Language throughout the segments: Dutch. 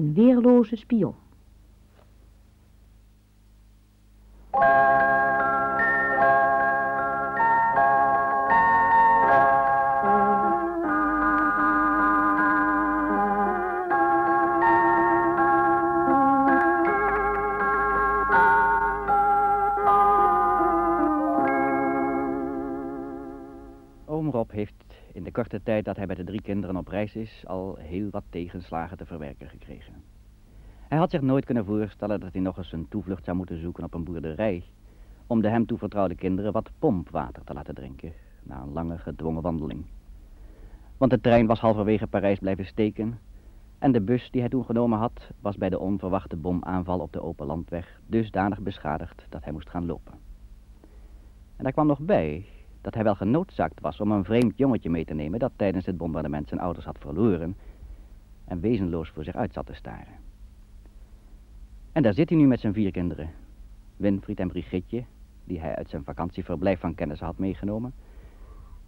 een weerloze spion. In de korte tijd dat hij met de 3 kinderen op reis is, al heel wat tegenslagen te verwerken gekregen. Hij had zich nooit kunnen voorstellen dat hij nog eens een toevlucht zou moeten zoeken op een boerderij, om de hem toevertrouwde kinderen wat pompwater te laten drinken, na een lange gedwongen wandeling. Want de trein was halverwege Parijs blijven steken, en de bus die hij toen genomen had, was bij de onverwachte bomaanval op de open landweg dusdanig beschadigd dat hij moest gaan lopen. En daar kwam nog bij dat hij wel genoodzaakt was om een vreemd jongetje mee te nemen dat tijdens het bombardement zijn ouders had verloren en wezenloos voor zich uit zat te staren. En daar zit hij nu met zijn 4 kinderen. Winfried en Brigitje, die hij uit zijn vakantieverblijf van kennissen had meegenomen.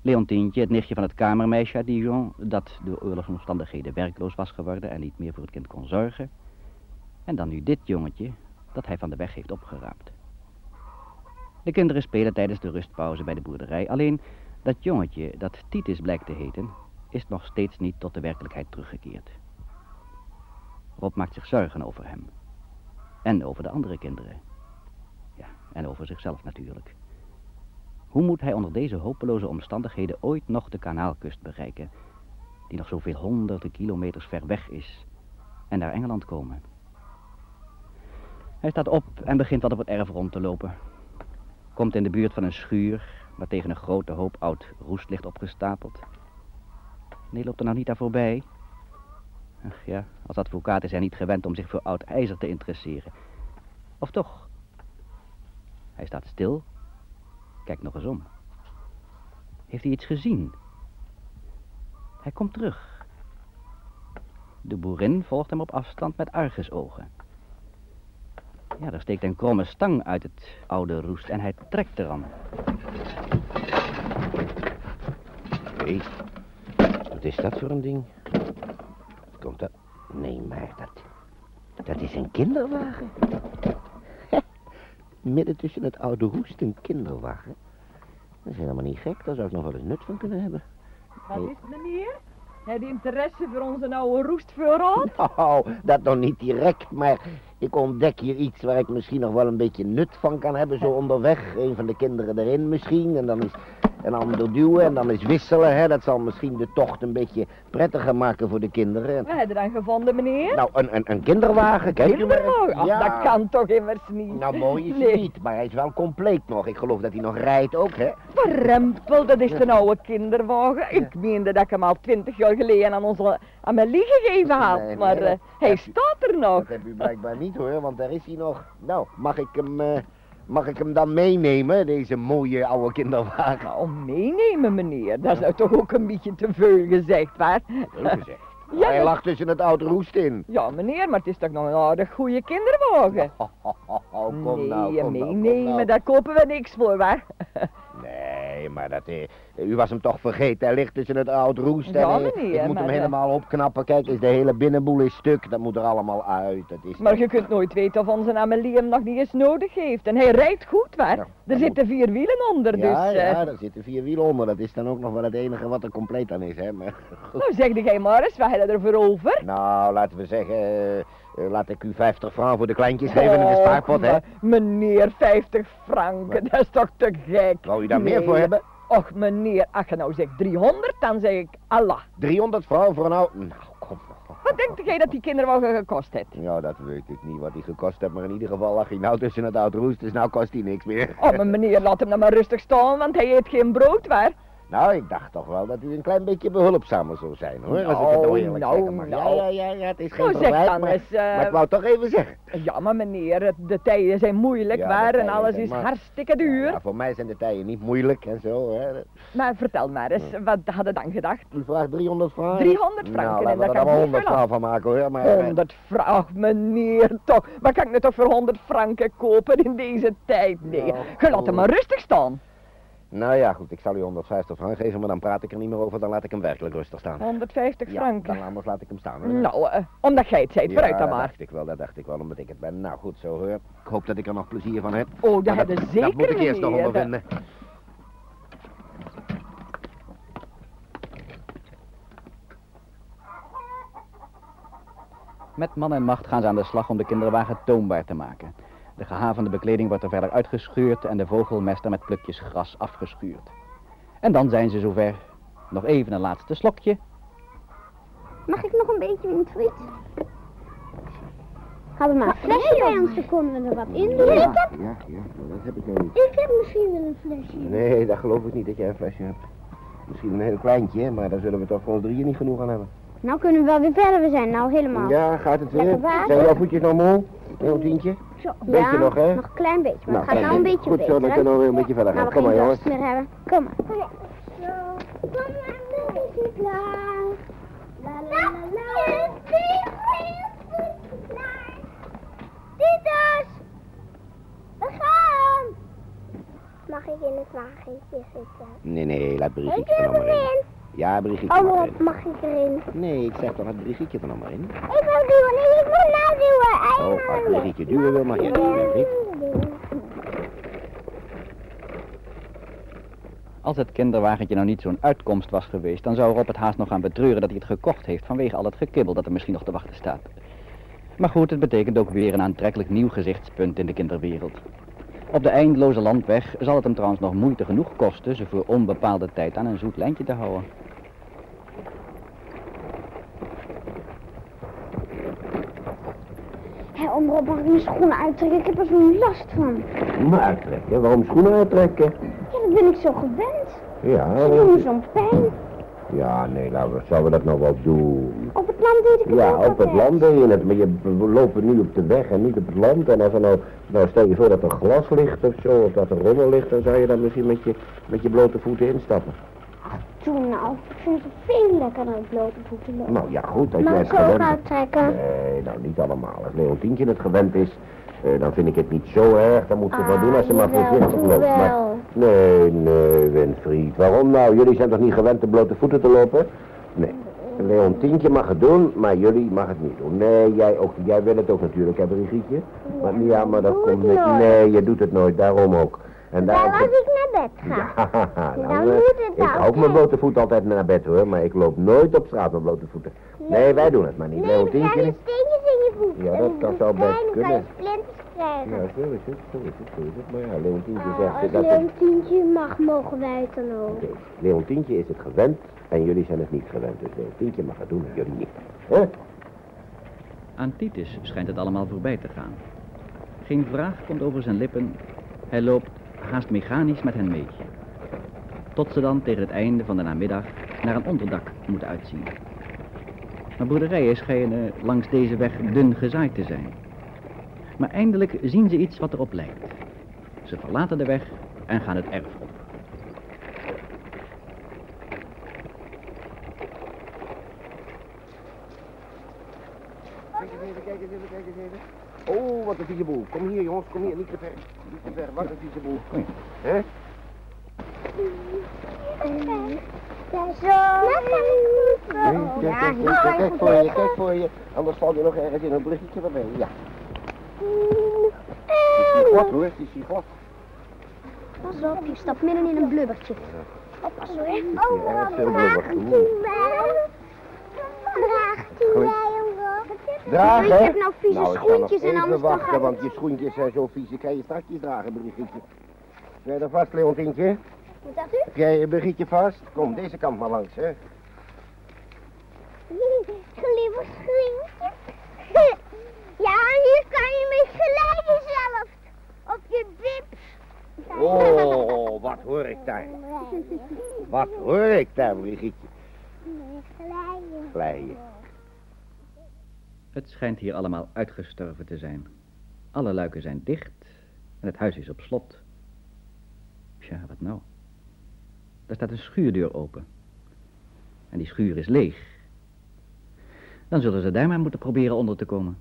Leontientje, het nichtje van het kamermeisje uit Dijon, dat door oorlogsomstandigheden werkloos was geworden en niet meer voor het kind kon zorgen. En dan nu dit jongetje, dat hij van de weg heeft opgeraapt. De kinderen spelen tijdens de rustpauze bij de boerderij, alleen dat jongetje dat Titus blijkt te heten, is nog steeds niet tot de werkelijkheid teruggekeerd. Rob maakt zich zorgen over hem. En over de andere kinderen. Ja, en over zichzelf natuurlijk. Hoe moet hij onder deze hopeloze omstandigheden ooit nog de kanaalkust bereiken, die nog zoveel honderden kilometers ver weg is, en naar Engeland komen? Hij staat op en begint wat op het erf rond te lopen. Komt in de buurt van een schuur, waar tegen een grote hoop oud roest ligt opgestapeld. Nee, loopt er nou niet aan voorbij? Ach ja, als advocaat is hij niet gewend om zich voor oud ijzer te interesseren. Of toch? Hij staat stil, kijkt nog eens om. Heeft hij iets gezien? Hij komt terug. De boerin volgt hem op afstand met argusogen. Ja, daar steekt een kromme stang uit het oude roest en hij trekt eraan. Hé, wat is dat voor een ding? Komt dat? Nee, maar dat is een kinderwagen. Midden tussen het oude roest een kinderwagen. Dat is helemaal niet gek, daar zou ik nog wel eens nut van kunnen hebben. Wat is het, meneer? Heb je interesse voor onze oude roestverraad? Nou, dat nog niet direct, maar ik ontdek hier iets waar ik misschien nog wel een beetje nut van kan hebben. Zo onderweg, een van de kinderen erin misschien, en dan is een ander duwen en dan is wisselen. Hè. Dat zal misschien de tocht een beetje prettiger maken voor de kinderen. Wat heb je dan gevonden, meneer? Nou, een kinderwagen, kijk. Kinderwagen? Ach, ja. Dat kan toch immers niet? Nou, mooi is hij niet, maar hij is wel compleet nog. Ik geloof dat hij nog rijdt ook, hè? Verrempel, dat is een oude kinderwagen. Ik meende dat ik hem al 20 jaar geleden aan mijn lieg gegeven had, nee, maar hij staat er nog. Dat heb u blijkbaar niet, hoor, want daar is hij nog. Nou, mag ik hem dan meenemen, deze mooie oude kinderwagen? Nou, meenemen, meneer, dat is toch ook een beetje te veel gezegd, waar? Veel gezegd? Ja, hij lag tussen het oude roest in. Ja, meneer, maar het is toch nog een aardig goede kinderwagen? Oh, kom nou, kom nou. Nee, daar kopen we niks voor, waar? Nee, maar dat is... U was hem toch vergeten, hij ligt tussen het oud roest en... Ja, meneer, ik moet hem helemaal opknappen, kijk, de hele binnenboel is stuk, dat moet er allemaal uit, dat is... Maar je kunt nooit weten of onze Amelie hem nog niet eens nodig heeft, en hij rijdt goed, waar? Nou, er zitten 4 wielen onder, ja, dus... Ja, er zitten 4 wielen onder, dat is dan ook nog wel het enige wat er compleet aan is, hè, maar... Nou, zeg jij maar eens, wat heb je er voor over? Nou, laten we zeggen... laat ik u 50 francs voor de kleintjes geven in de spaarpot, hè? Meneer, 50 franken, dat is toch te gek? Wou u daar meer voor hebben? Och, meneer, als je nou zegt 300, dan zeg ik Allah. 300 francs voor een oude... Nou, kom. Wat denkt jij dat die kinderwagen gekost heeft? Ja, dat weet ik niet wat hij gekost heeft, maar in ieder geval lag hij nou tussen het oud roest, dus nou kost hij niks meer. Oh, maar meneer, laat hem nou maar rustig staan, want hij eet geen brood, waar? Nou, ik dacht toch wel dat u een klein beetje behulpzamer zou zijn, hoor, als ik het nou eerlijk zeggen mag. Ja, het is geen verwijt, maar ik wou toch even zeggen. Ja, maar meneer, de tijden zijn moeilijk, ja, waar, en alles is hartstikke duur. Ja, voor mij zijn de tijden niet moeilijk en zo, hè. Maar vertel maar eens, wat hadden dan gedacht? U vraagt 300 francs. 300 franken, en daar kan ik wel 100 francs van maken, hoor. Maar, 100 francs, meneer, toch. Maar kan ik nu toch voor 100 franken kopen in deze tijd? Nee, je laat hem maar rustig staan. Nou ja, goed, ik zal u 150 frank geven, maar dan praat ik er niet meer over, dan laat ik hem werkelijk rustig staan. 150 frank? Ja, dan anders laat ik hem staan. Hoor. Nou, omdat jij het zei, ja, vooruit dan maar. Dat dacht ik wel, omdat ik het ben. Nou goed, zo hoor. Ik hoop dat ik er nog plezier van heb. Oh, dat hebben zeker dat moet ik eerst nog ondervinden. Met man en macht gaan ze aan de slag om de kinderwagen toonbaar te maken. De gehavende bekleding wordt er verder uitgeschuurd en de vogelmester met plukjes gras afgeschuurd. En dan zijn ze zover. Nog even een laatste slokje. Mag ik nog een beetje, Winfried? Hadden we maar een flesje bij ons, dan konden we er wat in doen. Ja, dat heb ik nou niet. Ik heb misschien wel een flesje. Nee, dat geloof ik niet dat jij een flesje hebt. Misschien een heel kleintje, maar daar zullen we toch voor ons drieën niet genoeg aan hebben. Nou kunnen we wel weer verder, we zijn nou helemaal. Ja, gaat het weer? Zijn jouw voetjes nog mol? Leontientje? Zo. Beetje ja, nog, hè? Nog een klein beetje, maar nou, het gaat nou een beetje goed beter, zo, dan hè? Kunnen we weer een beetje verder gaan. Nou, kom maar, jongens. Kom maar. Zo, kom maar, moedertje klaar. La la la la. Titus! We gaan! Mag ik in het wagentje zitten? Nee, laat Brigitje er nog maar in. Ja, Brigitje er nog maar in. Oh, mag ik erin? Nee, ik zeg toch, laat Brigitje er nog maar in. Ik wil duwen, nee, ik wil naduwen. Oh, als Brigitje duwen wil, mag jij dat niet, Brigitje? Als het kinderwagentje nou niet zo'n uitkomst was geweest, dan zou Rob het haast nog gaan betreuren dat hij het gekocht heeft vanwege al het gekibbel dat er misschien nog te wachten staat. Maar goed, het betekent ook weer een aantrekkelijk nieuw gezichtspunt in de kinderwereld. Op de eindeloze landweg zal het hem trouwens nog moeite genoeg kosten ze voor onbepaalde tijd aan een zoet lijntje te houden. Hé, om Rob, mag ik mijn schoenen uittrekken? Ik heb er zo'n last van. Maar uittrekken? Waarom schoenen uittrekken? Ja, dat ben ik zo gewend. Ja, ze doen me zo'n pijn. Ja, nee, zouden we dat nog wel doen? Op het land deed ik het ook. Ja, op het land deed je het, maar we lopen nu op de weg en niet op het land. En als er nou stel je voor dat er glas ligt of zo, of dat er rommel ligt, dan zou je dan misschien met je blote voeten instappen. Toen nou, ik vind het veel lekker dan blote voeten lopen. Nou ja, goed, dat jij het gewend bent. Mag ik ook uittrekken? Nee, nou niet allemaal. Als Leontientje het gewend is, dan vind ik het niet zo erg. Dan moet ze wel doen als ze maar voorzichtig loopt. Nee, Winfried. Waarom nou? Jullie zijn toch niet gewend de blote voeten te lopen? Nee. Leontientje mag het doen, maar jullie mag het niet doen. Nee, jij ook. Jij wil het ook natuurlijk, hè, Brigitje? Maar dat komt niet. Nee, je doet het nooit, daarom ook. En daarom als ik naar bed ga. Ja, dan moet het wel. Ik hou mijn blote voeten altijd naar bed, hoor, maar ik loop nooit op straat met blote voeten. Nee, wij doen het maar niet. Leontientje. Nee, steentjes in je voeten. Ja, dat kan zo best kunnen. Ja, zo is het. Maar ja, Leontientje zegt dat Leontientje mag, mogen wij dan ook. Okay. Leontientje is het gewend en jullie zijn het niet gewend. Dus Leontientje mag het doen en jullie niet. Huh? Aan Titus schijnt het allemaal voorbij te gaan. Geen vraag komt over zijn lippen. Hij loopt haast mechanisch met hen mee. Tot ze dan tegen het einde van de namiddag naar een onderdak moeten uitzien. Maar boerderijen schijnen langs deze weg dun gezaaid te zijn. Maar eindelijk zien ze iets wat erop lijkt. Ze verlaten de weg en gaan het erf op. Kijk eens even. Oh, wat een vieze boel. Kom hier, jongens, kom hier. Niet te ver. Wat een vieze boel. Kom hier. Hè? Kijk voor je. Anders val je nog ergens in een blikje van mij. Ja. Het is glad hoor. Pas op, je stapt midden in een blubbertje. Oppas hoor. Draag, hè? Ik heb nou vieze schoentjes en anders wachten, dan want je schoentjes zijn zo vies. Ik kan je strakjes dragen, Brigitje. Ben je er vast, Leontientje? Wat dacht u? Heb jij je Brigitje vast? Kom, deze kant maar langs, hè. Lieve schoentjes. Ja, hier kan je mee glijden zelf. Op je bips. Oh, wat hoor ik daar. Wat hoor ik daar, Brigitje. Glijden. Het schijnt hier allemaal uitgestorven te zijn. Alle luiken zijn dicht en het huis is op slot. Tja, wat nou? Daar staat een schuurdeur open. En die schuur is leeg. Dan zullen ze daar maar moeten proberen onder te komen.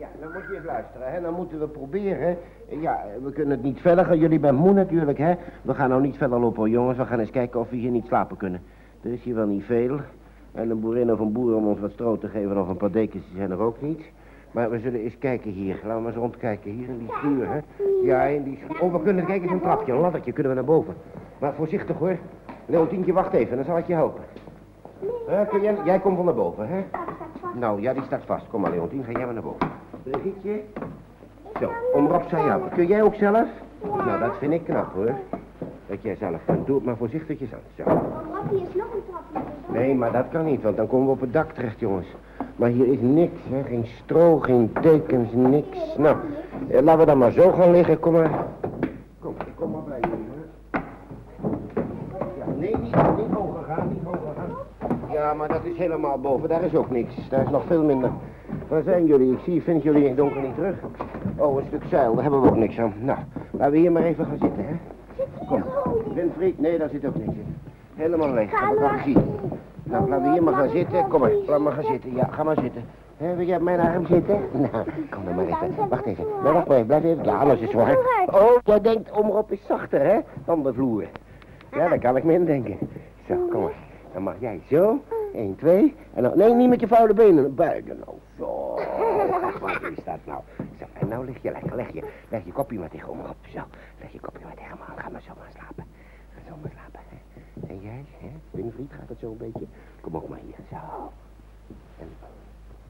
Ja, dan moet je even luisteren, hè. Dan moeten we proberen. Ja, we kunnen het niet verder. Jullie bent moe natuurlijk, hè. We gaan nou niet verder lopen, hoor, jongens. We gaan eens kijken of we hier niet slapen kunnen. Er is hier wel niet veel. En een boerin of een boer om ons wat stro te geven of een paar dekens, die zijn er ook niet. Maar we zullen eens kijken hier. Laten we maar eens rondkijken. Hier in die schuur, hè. Ja, in die schuur. Oh, we kunnen kijken, zo'n trapje, een laddertje. Kunnen we naar boven. Maar voorzichtig, hoor. Leontientje, wacht even. Dan zal ik je helpen. Jij komt van naar boven, hè. Nou, ja, die staat vast. Kom maar, Leontien. Ga jij maar naar boven. Brigitje. Zo, omrop zij helpen. Kun jij ook zelf? Ja. Nou, dat vind ik knap, hoor. Dat jij zelf kan. Doe het maar voorzichtig jezelf. Zo. Omrop, hier is nog een trapje. Nee, maar dat kan niet, want dan komen we op het dak terecht, jongens. Maar hier is niks, hè. Geen stro, geen dekens, niks. Nou, laten we dan maar zo gaan liggen. Kom maar. Kom maar bij jullie, hè. Ja, nee, niet hoger gaan, niet hoger gaan. Ja, maar dat is helemaal boven. Daar is ook niks. Daar is nog veel minder. Waar zijn jullie? Ik zie, vind jullie in het donker niet terug. Oh, een stuk zeil. Daar hebben we ook niks aan. Nou, laten we hier maar even gaan zitten, hè. Kom. Winfried, nee, daar zit ook niks in. Helemaal leeg. Dat hebben we al gezien. Nou, laten we hier maar gaan zitten. Kom maar. Laat maar gaan zitten. Ja, ga maar zitten. He, wil jij op mijn arm zitten? Nou, kom dan maar even. Wacht even. Blijf even. Ja, anders is het waar. Oh, jij denkt, omrop is zachter, hè? Dan de vloer. Ja, daar kan ik me in denken. Zo, kom maar. Dan mag jij zo. 1, 2. En dan, nee, niet met je vuile benen. Buigen. Nou, zo. Ach, wat is dat nou? Zo, en nou lig je lekker. Leg je kopje maar tegen omrop. Zo, leg je kopje maar tegen me aan. Ga maar zomaar slapen. En jij, hè? Winfried, gaat het zo een beetje? Kom ook maar hier, zo. En,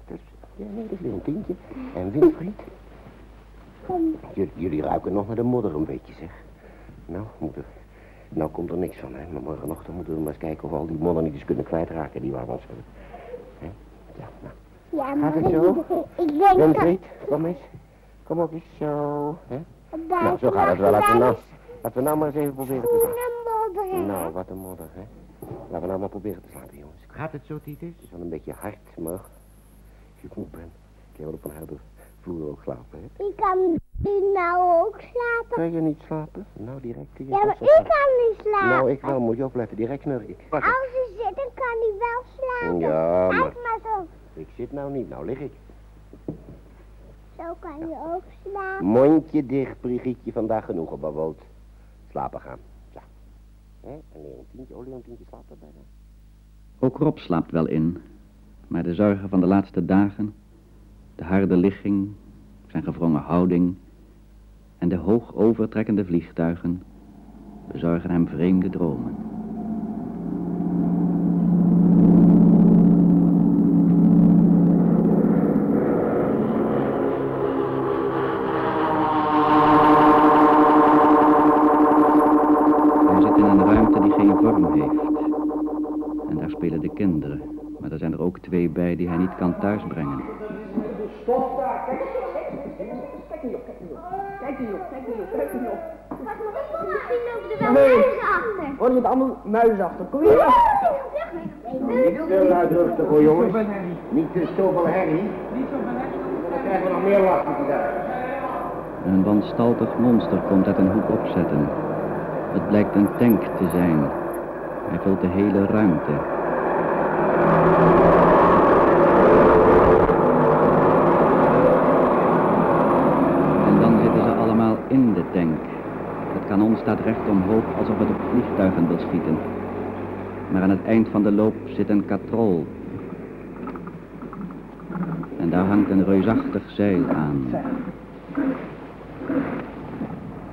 dus, ja, dat is weer een tientje. En Winfried? Jullie ruiken nog naar de modder een beetje, zeg. Nou, nou komt er niks van, hè. Maar morgenochtend moeten we maar eens kijken of we al die modder niet eens kunnen kwijtraken die we aan ons hebben. Hè? Ja, nou. Ja, gaat het zo? Winfried, kom eens. Kom ook eens zo, hè. Nou, zo gaat het wel. Laten we nou maar eens even proberen te gaan. Nou, wat een modder, hè. Laten we nou maar proberen te slapen, jongens. Gaat het zo, Titus? Het is wel een beetje hard, maar als je goed bent, kun je wel op een harde vloer ook slapen, hè. Ik kan nou ook slapen. Kan je niet slapen? Nou, direct kun je. Ja, maar ik kan niet slapen. Nou, ik wel. Moet je opletten. Direct snurk ik. Als je zit, dan kan hij wel slapen. Ja, maar zo. Ik zit nou niet. Nou lig ik. Zo kan je ook slapen. Mondje dicht, Brigitje. Vandaag genoeg op babbeld. Slapen gaan. En Leontientje slaapt er bijna. Ook Rob slaapt wel in, maar de zorgen van de laatste dagen, de harde ligging, zijn gewrongen houding en de hoog overtrekkende vliegtuigen bezorgen hem vreemde dromen. Twee bij die hij niet kan thuisbrengen. Stop daar, kijk eens op, kijk niet op. Misschien lopen er wel muizen achter. Hoor je het allemaal muizen achter? Kom hier. Niet te luidruchtig, hoor, jongens. Niet te zoveel herrie. Dan krijgen we nog meer lachen vandaag. Een wanstaltig monster komt uit een hoek opzetten. Het blijkt een tank te zijn. Hij vult de hele ruimte. In de tank. Het kanon staat recht omhoog alsof het op vliegtuigen wil schieten. Maar aan het eind van de loop zit een katrol. En daar hangt een reusachtig zeil aan.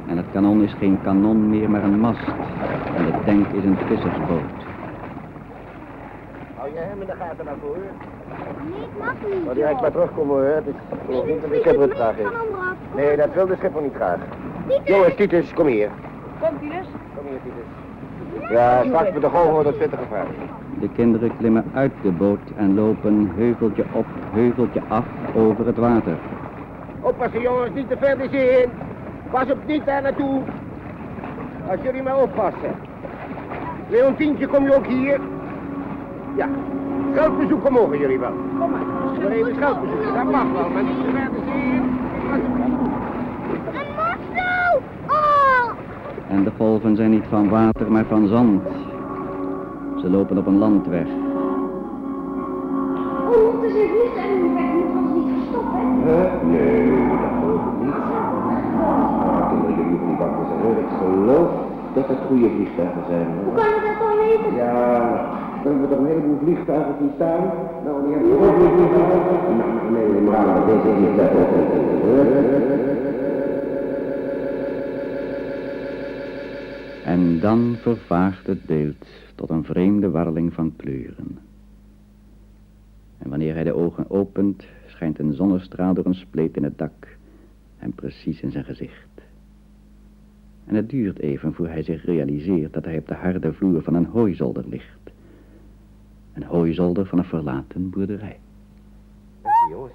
En het kanon is geen kanon meer, maar een mast. En de tank is een vissersboot. Hou jij hem in de gaten naar voren? Nee, ik mag niet. Maar direct maar terugkomen, hoor. Het is niet dat de schipper het graag heeft. Nee, dat wil de schipper niet graag. Jongens, Titus, kom hier. Kom, Titus. Kom hier, Titus. Ja, straks met de gogo, dat zit er gevaar. De kinderen klimmen uit de boot en lopen heuveltje op, heuveltje af over het water. Oppassen, jongens, niet te ver de zee in. Pas op niet daar naartoe. Als jullie maar oppassen. Leontientje, kom je ook hier? Ja. Schuilbezoeken mogen jullie wel. Kom maar. We even schuilbezoeken, dat mag wel, maar niet te ver de zee in. Een motto! Oh! En de golven zijn niet van water, maar van zand. Ze lopen op een landweg. Oh, moeten ze niet en nu werd niet van niet gestopt, hè? dat het goede vliegtuigen zijn. Hoe kan je dat toch weten? Ja, dan hebben we toch een heleboel vliegtuigen die staan. Nou, die hebben we ook niet vliegtuigen. Nee, maar deze vliegtuigen. En dan vervaagt het beeld tot een vreemde warreling van kleuren. En wanneer hij de ogen opent, schijnt een zonnestraal door een spleet in het dak en precies in zijn gezicht. En het duurt even voor hij zich realiseert dat hij op de harde vloer van een hooizolder ligt. Een hooizolder van een verlaten boerderij. Joost.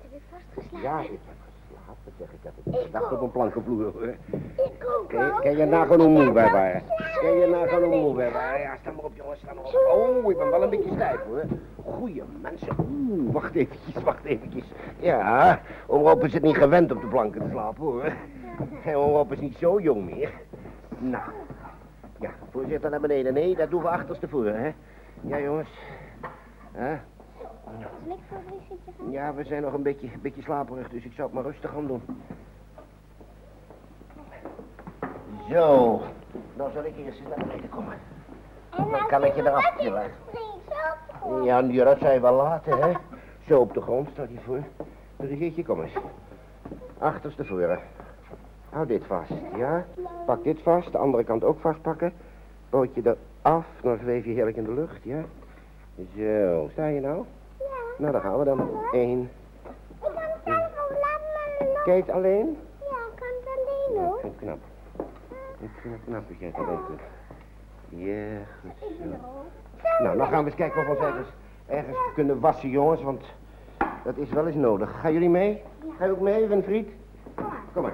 Heb je vastgeslapen? Ja, ik heb geslapen, zeg ik. Ik heb vannacht op een plankenvloer, hoor. Ik ook wel. Ken je nagaan hoe moe wij waren? Ja, sta maar op, jongens, sta maar op. Oh, ik ben wel een beetje stijf, hoor. Goeie mensen. Oeh, wacht eventjes. Ja, Europa is het niet gewend om de planken te slapen, hoor. En Europa is niet zo jong meer. Nou, ja, voorzichtig naar beneden. Nee, dat doen we achterstevoren, hè. Ja, jongens. Huh? Ja, we zijn nog een beetje slaperig, dus ik zou het maar rustig gaan doen. Zo, dan zal ik eerst eens naar beneden komen. Dan kan ik je eraf tillen. Ja, nu dat zijn we later, hè. Zo op de grond staat hij voor. Brigitje, kom eens. Achterstevoren. Hou dit vast, ja. Pak dit vast, de andere kant ook vastpakken. Pootje eraf, dan zweef je heerlijk in de lucht, ja. Zo, sta je nou? Ja. Nou, daar gaan we dan. Ja. 1. Ik kan het zelf wel, laat me nog. Kijk alleen? Ja, ik kan het alleen, hoor. Ja, ik vind het knap. Ik vind het knap dat jij het alleen doet. Ja, goed zo. Nou, dan gaan we eens kijken of we ons ergens kunnen wassen, jongens, want dat is wel eens nodig. Gaan jullie mee? Ja. Ga je ook mee, Winfried? Ja. Kom maar.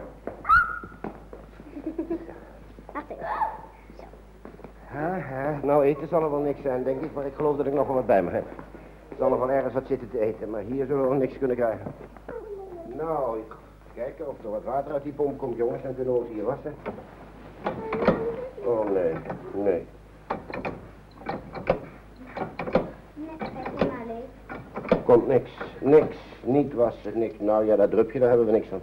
Nou, eten zal er wel niks zijn, denk ik, maar ik geloof dat ik nog wel wat bij me heb. Er zal er wel ergens wat zitten te eten, maar hier zullen we nog niks kunnen krijgen. Nou, kijken of er wat water uit die pomp komt, jongens, dan kunnen we ons hier wassen. Oh, nee, nee. Komt niks, niet wassen, niks. Nou ja, dat drupje, daar hebben we niks van.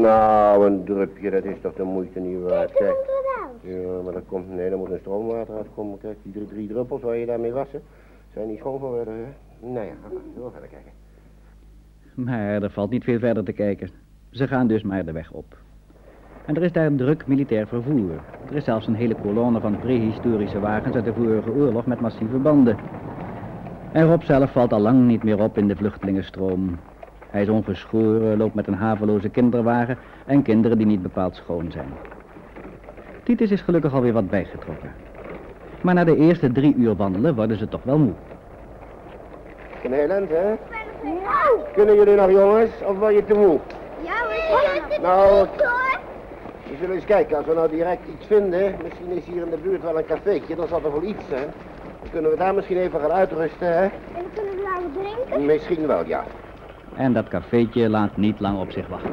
Nou, een drupje, dat is toch de moeite niet waard, kijk. Ja, maar dat komt, nee, daar moet een stroomwater uitkomen. Kijk, die 3 druppels waar je daarmee wassen, zijn niet schoon geworden, hè? Nou ja, we gaan verder kijken. Maar er valt niet veel verder te kijken. Ze gaan dus maar de weg op. En er is daar een druk militair vervoer. Er is zelfs een hele kolonne van prehistorische wagens uit de vorige oorlog met massieve banden. En Rob zelf valt al lang niet meer op in de vluchtelingenstroom. Hij is ongeschoren, loopt met een haveloze kinderwagen en kinderen die niet bepaald schoon zijn. Titus is gelukkig alweer wat bijgetrokken. Maar na de eerste 3 uur wandelen worden ze toch wel moe. Een eiland, hè? Kunnen jullie nog, jongens? Of word je te moe? Ja, we nou, we zullen eens kijken. Als we nou direct iets vinden, misschien is hier in de buurt wel een cafeetje, dan zal er wel iets zijn. Dan kunnen we daar misschien even gaan uitrusten, hè? En kunnen we laten drinken? Misschien wel, ja. En dat cafeetje laat niet lang op zich wachten.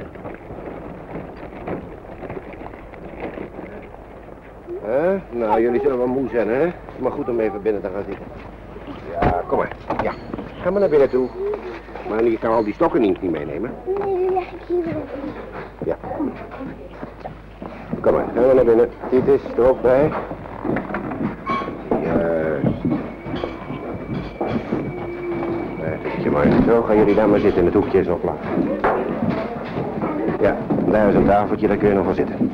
Nou, jullie zullen wel moe zijn, hè? Het is maar goed om even binnen te gaan zitten. Ja, kom maar. Ja, ga maar naar binnen toe. Maar je kan al die stokken niet meenemen. Nee, die leg ik hier weer in. Ja. Kom maar, ga maar naar binnen. Dit is er ook bij. Juist. Even maar zo, gaan jullie daar maar zitten. In het hoekje is nog plaats. Ja, daar is een tafeltje, daar kun je nog wel zitten.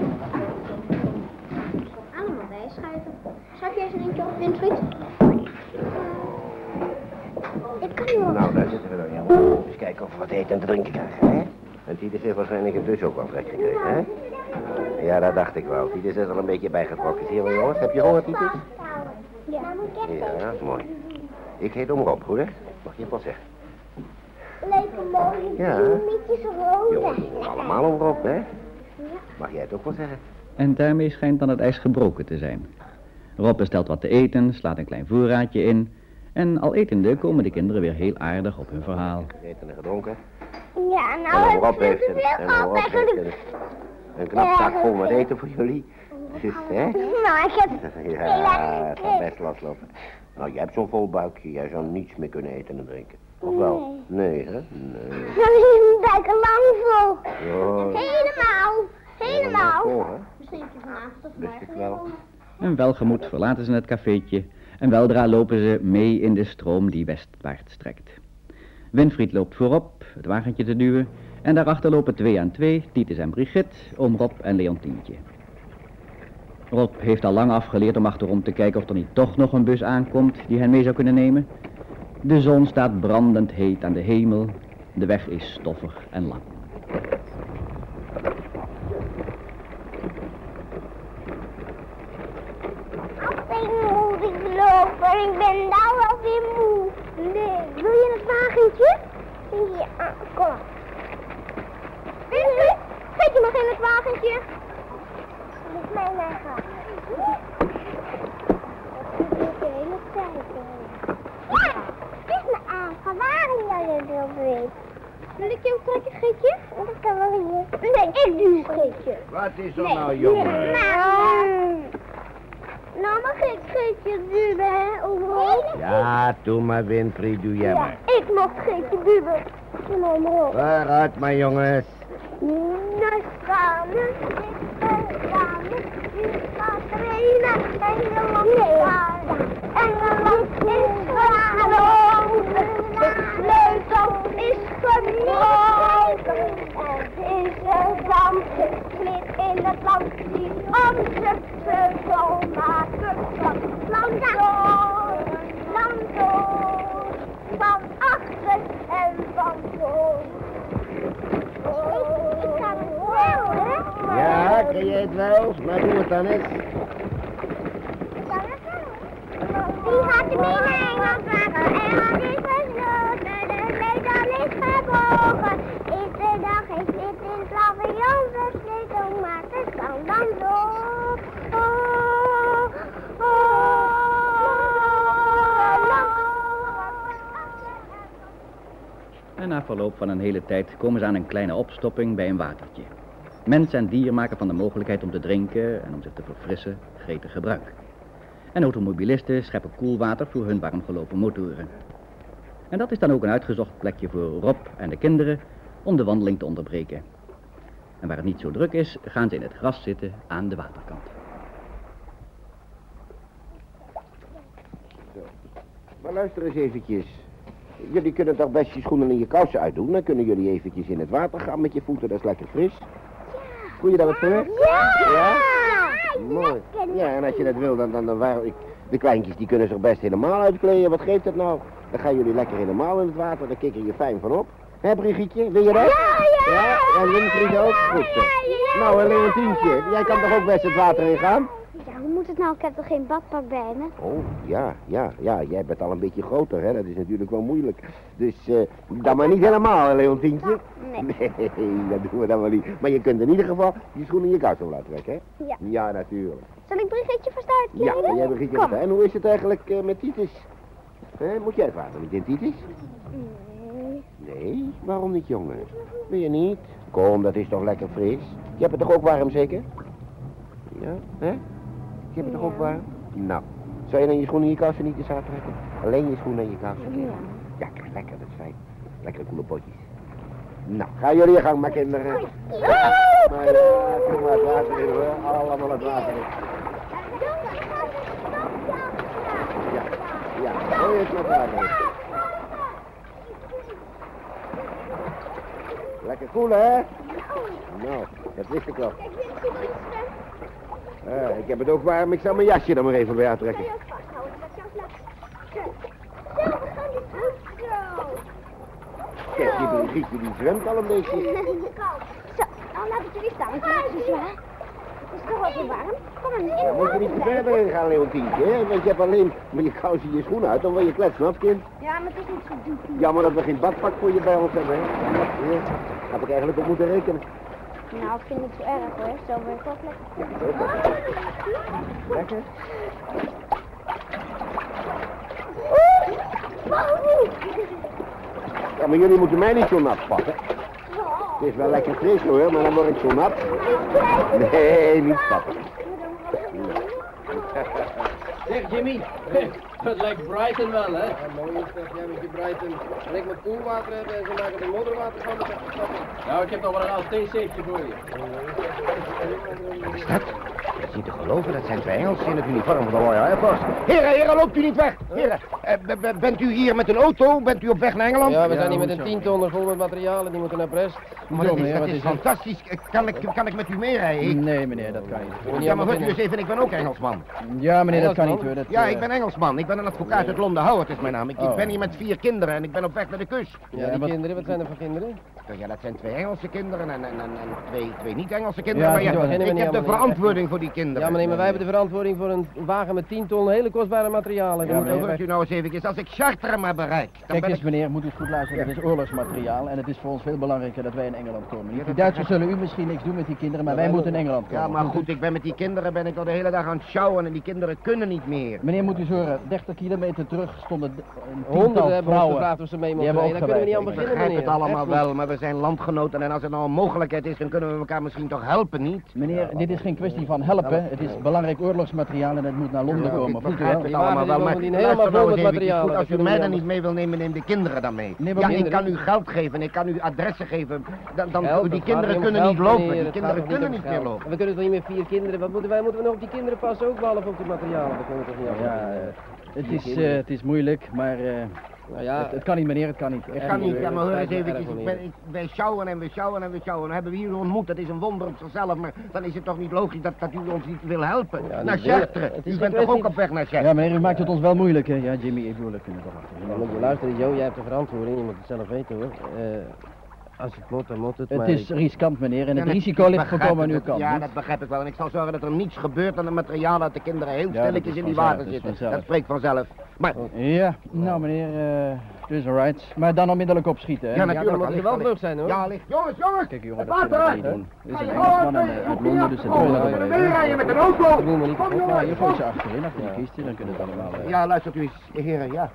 Nou, daar zitten we dan, jongen. Eens kijken of we wat eten en te drinken krijgen, hè? En Titus heeft waarschijnlijk het dus ook wel trek gekregen, hè? Ja, dat dacht ik wel. Titus is al een beetje bijgetrokken. Zie je wel, jongens? Heb je honger, Titus? Ja, mooi. Ik heet om Rob, hoor. Mag je het wel zeggen? Leuke mooie bloemetjes rood. Jongens, allemaal om Rob, hè? Mag jij het ook wel zeggen? En daarmee schijnt dan het ijs gebroken te zijn. Rob bestelt wat te eten, slaat een klein voorraadje in. En al etende komen de kinderen weer heel aardig op hun verhaal. Eten en gedronken. Ja, nou een knap zak vol met eten voor jullie. Dus, hè? Nou, ik heb... Ja, het gaat best loslopen. Nou, jij hebt zo'n vol buikje, jij zou niets meer kunnen eten en drinken. Of wel? Nee, hè? Nee. Nou, je buik lang vol. Helemaal. Helemaal. Misschien vanavond of morgen weer komen. En welgemoed verlaten ze het cafeetje en weldra lopen ze mee in de stroom die westwaarts trekt. Winfried loopt voorop, het wagentje te duwen, en daarachter lopen 2 aan 2, Titus en Brigitje, oom Rob en Leontientje. Rob heeft al lang afgeleerd om achterom te kijken of er niet toch nog een bus aankomt die hen mee zou kunnen nemen. De zon staat brandend heet aan de hemel, de weg is stoffig en lang. Ik ben nou wel weer moe. Nee. Wil je het wagentje? Ja, kom maar. Winfried, zet je nog in het wagentje? Dat is mijn wagen. Dat is de hele tijd. Ja, zeg me aan. Van waar jij het wil weten? Wil ik jou trekken, Gietje? Dat kan wel hier. Nee, ik doe het, Gietje. Wat is er nou, jongen? Nou mag ik Geetje duwen, hè, oom? Ja, doe maar, Winfried, doe jij maar. Ja, ik mag Geetje duwen. Vooruit, maar jongens. Nou, samen, nu gaat trainen. En dan lang varen. En dan lang varen. De sleutel is gebroken. Het is een dampgesplid in het land die onze sleutel maken van land door, van achter en van voor. Ik kan het wel, hè? Ja, kan jij het wel, maar doe het dan eens. Kan het wel? Wie gaat er mee naar Engeland maken? Engeland is gesloten, de sleutel is gebroken. Iedere dag is dit in het paviljoen, de sleutel maakt het kan dan door. En na verloop van een hele tijd komen ze aan een kleine opstopping bij een watertje. Mens en dier maken van de mogelijkheid om te drinken en om zich te verfrissen gretig gebruik. En automobilisten scheppen koelwater voor hun warmgelopen motoren. En dat is dan ook een uitgezocht plekje voor Rob en de kinderen om de wandeling te onderbreken. En waar het niet zo druk is, gaan ze in het gras zitten aan de waterkant. Maar luister eens eventjes. Jullie kunnen toch best je schoenen en je kousen uitdoen, dan kunnen jullie eventjes in het water gaan met je voeten, dat is lekker fris. Ja. Kun je daar wat voor? Ja! Ja? Mooi. Ja, en als je dat wil, dan waar ik... De kleintjes die kunnen zich best helemaal uitkleden, wat geeft dat nou? Dan gaan jullie lekker helemaal in het water, dan kikken je fijn van op. Hé Brigitje, wil je dat? Ja! Ja, en Winfried ook? Goed zo. Nou, en Leontientje, jij kan toch ook best het water in gaan? Het nou, ik heb toch geen badpak bij me? Oh, ja, jij bent al een beetje groter, hè, dat is natuurlijk wel moeilijk. Dus, dan maar niet helemaal, hè, Leontientje? Nee, dat doen we dan wel niet. Maar je kunt in ieder geval je schoenen en je kousen laten trekken, hè? Ja. Ja, natuurlijk. Zal ik Brigitje vast uitkleden? Ja, jij Brigitje vast. En hoe is het eigenlijk met Titus? Moet jij het water niet in, Titus? Nee. Nee? Waarom niet, jongen? Wil je niet? Kom, dat is toch lekker fris? Je hebt het toch ook warm, zeker? Ja, hè? Je hebt het toch ook warm? Nou, zou je dan je schoenen en je kousen niet eens aantrekken? Alleen je schoenen en je kousen? Ja. Ja, lekker, dat is fijn. Lekkere koele potjes. Nou, gaan jullie je gang maar, kinderen. Ja, maar kom maar het water in, hoor. Allemaal het water in. Ja, ja, hoor je het nog water in. Lekker koel, hè? Nou, dat wist ik wel. Ik heb het ook warm, ik zal mijn jasje dan maar even bij aantrekken. Ik zal je ook vasthouden, dat jou slaat. Zo, we gaan dit goed zo. Kijk, die Brigitje die zwemt al een beetje. Zo, nou laat het jullie staan, want het is zo zwaar. Het is toch wel zo warm. Kom maar, in dan moet je niet verder in gaan, Leontientje, hè? Want je hebt alleen met je kousen je schoenen uit, dan word je kletsen af, kind. Ja, maar het is niet zo doet. Jammer dat we geen badpak voor je bij ons hebben, hè? Ja, daar heb ik eigenlijk op moeten rekenen. Nou, ik vind het zo erg hoor, zo ben ik ook lekker. Ja, lekker. Ja, maar jullie moeten mij niet zo nat pakken. Het is wel lekker fris hoor, maar dan word ik zo nat. Nee, niet pakken. Zeg Jimmy, het lijkt Brighton wel hè? Ja, mooi is dat jij met je Brighton. En ik moet koelwater hebben en ze maken de modderwater van de Nou, ik heb nog wel een oud theezeepje voor je. Wat is dat? Dat is niet te geloven, dat zijn twee Engelsen in het uniform van de Royal Air Force. Heren, heren, loopt u niet weg. Heren, bent u hier met een auto? Bent u op weg naar Engeland? Ja, we zijn hier met een 10-tonner vol met materialen, die moeten naar Brest. Maar dat is fantastisch. Kan ik met u meerijden? Nee, meneer, dat kan niet. Ja, maar hoort u eens even, ik ben ook Engelsman. Ja, meneer, dat kan niet hoor. Dat, ja, ik ben Engelsman. Ik ben een advocaat uit Londen. Howard is mijn naam. Ik ben hier met 4 kinderen en ik ben op weg naar de kust. Ja, die kinderen, wat zijn er voor kinderen? Ja, dat zijn 2 Engelse kinderen en 2 niet-Engelse kinderen. Ja, maar ja, ik heb de verantwoording voor die kinderen. Ja, meneer, maar wij hebben de verantwoording voor een wagen met 10 ton hele kostbare materialen. Ja, meneer, hoort u nou eens even, als ik charter maar bereik. Kijk eens, meneer, moet u goed luisteren. Het is oorlogsmateriaal en het is voor ons veel belangrijker dat wij in Engeland komen. Die Duitsers zullen u misschien niks doen met die kinderen, maar wij moeten in Engeland komen. Ja, maar goed, ik ben met die kinderen al de hele dag aan het sjouwen en die kinderen kunnen niet meer. Meneer, moet u zorgen, 30 kilometer terug stonden 100 vrouwen. Daar kunnen we niet aan beginnen, meneer. Ik begrijp het allemaal wel, maar we zijn landgenoten en als het nou een mogelijkheid is, dan kunnen we elkaar misschien toch helpen, niet? Meneer, dit is geen kwestie van helpen. Het is belangrijk oorlogsmateriaal en het moet naar Londen komen. Ik begrijp het allemaal wel, maar luister nou eens even goed. Als u mij dan niet mee wil nemen, neem de kinderen dan mee. Ja, ik kan u geld geven, ik kan u adressen geven. Die kinderen kunnen niet lopen, die kinderen kunnen niet meer lopen. We kunnen toch niet meer 4 kinderen, wat moeten wij? Moeten we nog op die kinderen passen ook, behalve op die materialen? Dat kunnen we toch niet afdoen. Ja, het is moeilijk, maar... Nou ja, het kan niet, meneer, het kan niet. Het kan niet, ja, maar hoor eens even, wij sjouwen en we sjouwen en we sjouwen. Dan hebben we hier ontmoet, dat is een wonder op zichzelf, maar dan is het toch niet logisch dat u ons niet wil helpen. Ja, naar Chartres, u bent toch ook op weg naar Chartres? Ja, meneer, u maakt het ons wel moeilijk, hè? Ja, Jimmy, even moeilijk kunnen we toch achter. Luister, Jo, jij hebt de verantwoording, je moet het zelf weten, hoor. Als het moet, dan moet het. Het is riskant, meneer, en het risico ligt voorkomen aan uw kant. Ja, dat begrijp ik wel. En ik zal zorgen dat er niets gebeurt aan de materialen, dat de kinderen heel stilletjes in die water zitten. Dat spreekt vanzelf. Maar... Ja, nou meneer, dus alright. Maar dan onmiddellijk opschieten, hè? Ja, natuurlijk. Dan moet je wel vlug zijn, hoor. Ja, jongens! Kijk, jongen, dat kunnen we niet doen. Dit is een Engelsman en uit Londen, dus dat doen we niet. We meerijden met een auto! Kom, jongen! Je gooit ze achterin, als je kiest, dan kunnen we het allemaal... Ja, luistert u eens, heren, ja.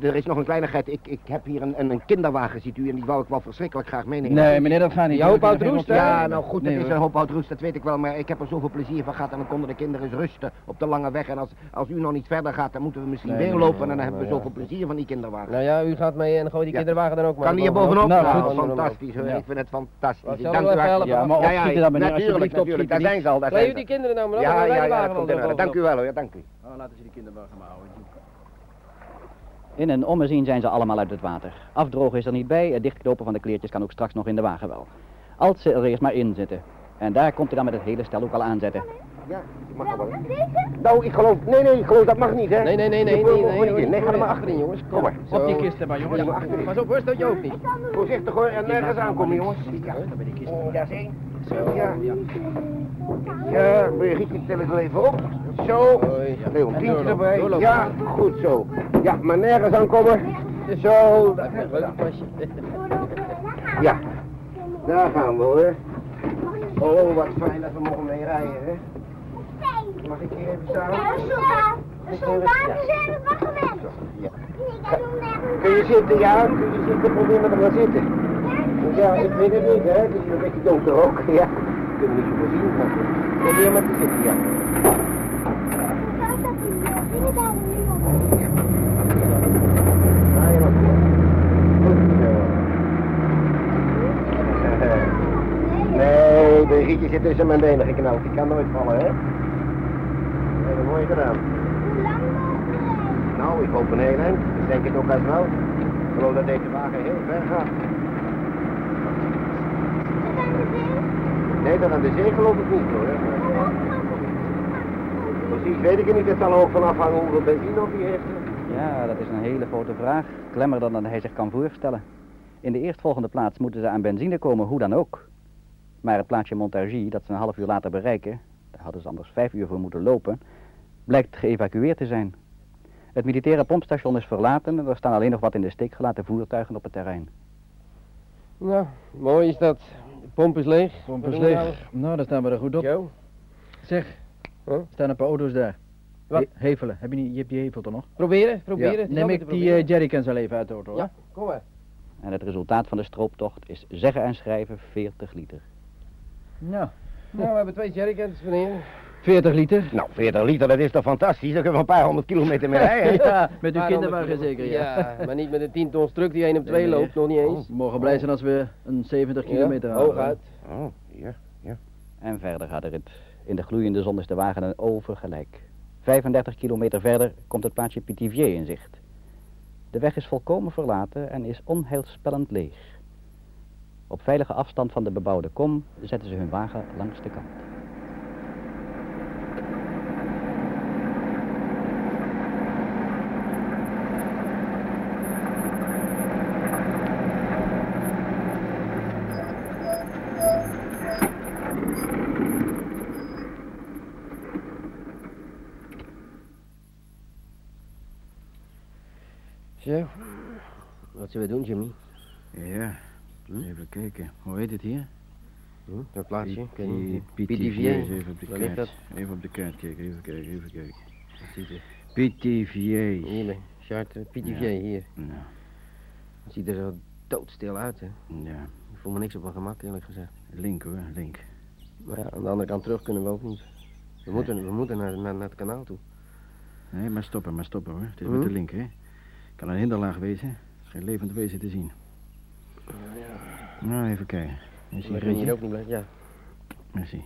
Er is nog een kleinigheid. Ik heb hier een kinderwagen, ziet u, en die wou ik wel verschrikkelijk graag meenemen. Nee, meneer, dat gaat niet. Je hoop houdt roest, hè? Ja, nou goed, het is een hoop houdt roest, dat weet ik wel, maar ik heb er zoveel plezier van gehad en dan konden de kinderen eens rusten op de lange weg. En als u nog niet verder gaat, dan moeten we misschien meelopen en dan hebben we zoveel plezier van die kinderwagen. Nou ja, u gaat mee en gooi die kinderwagen dan ook maar. Kan hier bovenop? Nou, fantastisch, hoor. Ik vind het fantastisch. Dank u wel. Ja, maar opschieten dan, meneer. Natuurlijk, daar zijn ze al. Leid u die kinderen nou maar op en wij de wagen wel bovenop. Dank u wel, hoor. Dank u. Laten ze die kinderwagen maar houden. In een ommezien zijn ze allemaal uit het water. Afdrogen is er niet bij, het dichtknopen van de kleertjes kan ook straks nog in de wagen wel. Als ze er eerst maar in zitten. En daar komt hij dan met het hele stel ook al aanzetten. Ja, ik mag wel. Nou, ik geloof... Nee, ik geloof dat mag niet, hè? Nee, ga er maar achterin, jongens. Kom maar. Op die kisten maar, jongens. Pas op, hoor, stoot je hoofd niet. Voorzichtig, hoor, en nergens aankomen, jongens. Ja, bij die kisten. Ja, zie. Zo, ja. Ja, Brigitje, tel het wel even op. Zo. Leontientje erbij. Ja, goed zo. Ja, maar nergens aankomen. Zo. Ja. Daar gaan we, hoor. Oh, wat fijn dat we mogen mee rijden, hè? Mag ik hier even samen? Ja, de soldaten zijn er van gewend. Ja. Kun je zitten, ja? Kun je zitten? Probeer maar te gaan zitten. Ja, ik weet het niet, hè? Het is een beetje donker ook, ja. Ik kan het niet zo zien, maar probeer maar te zitten, ja. Nee, de rietje zit tussen mijn benen geknald. Die kan nooit vallen, hè? Dat is mooi gedaan. Hoe lang moet je? Nou, ik hoop een heel eind. Ik denk het ook uit nou. Ik geloof dat deze wagen heel ver gaat. Tot aan de zee? Nee, tot aan de zee geloof ik niet, hoor. Precies, weet ik het niet. Het zal ook vanaf hangen hoeveel benzine op die heeft. Ja, dat is een hele grote vraag. Klemmer dan hij zich kan voorstellen. In de eerstvolgende plaats moeten ze aan benzine komen, hoe dan ook. Maar het plaatsje Montargis, dat ze een half uur later bereiken, daar hadden ze anders 5 uur voor moeten lopen, blijkt geëvacueerd te zijn. Het militaire pompstation is verlaten en er staan alleen nog wat in de steek gelaten voertuigen op het terrein. Nou, mooi is dat. De pomp is leeg. De pomp is leeg. Nou, dan staan we er goed op. Jo. Zeg, er staan een paar auto's daar. Wat? Hevelen. Je hebt die hevel toch nog? Proberen. Ja. Neem ik die jerrycans al even uit de auto. Ja, kom maar. En het resultaat van de strooptocht is zeggen en schrijven 40 liter. Nou, we hebben 2 jerrycans, meneer. 40 liter? Nou, 40 liter, dat is toch fantastisch? Daar kunnen we een paar honderd kilometer mee rijden. Ja, met uw kinderwagen zeker, ja. Ja, maar niet met een 10-ton truck die 1 op 2 loopt, nog niet eens. We mogen blij zijn als we een 70 kilometer halen. Hooguit. Oh, ja, ja. En verder gaat de rit. In de gloeiende zon is de wagen een overgelijk. 35 kilometer verder komt het plaatsje Pithiviers in zicht. De weg is volkomen verlaten en is onheilspellend leeg. Op veilige afstand van de bebouwde kom zetten ze hun wagen langs de kant. Zo, wat zullen we doen, Jimmy? Ja, even kijken. Hoe heet het hier? Dat plaatsje? Pithiviers. Even op de kaart kijken, even kijken, even kijken. Wat ziet er? Pithiviers. Hier, Charter, Pithiviers, hier. Ja. Het ziet er zo doodstil uit, hè? Ja. Ik voel me niks op mijn gemak, eerlijk gezegd. Link hoor, link. Maar ja, aan de andere kant terug kunnen we ook niet. We moeten naar het kanaal toe. Nee, maar stoppen hoor. Het is met de link, hè? Het kan een hinderlaag wezen. Er is geen levend wezen te zien. Ja. Nou, even kijken. Is hier een hier ook niet blijven, ja. Merci.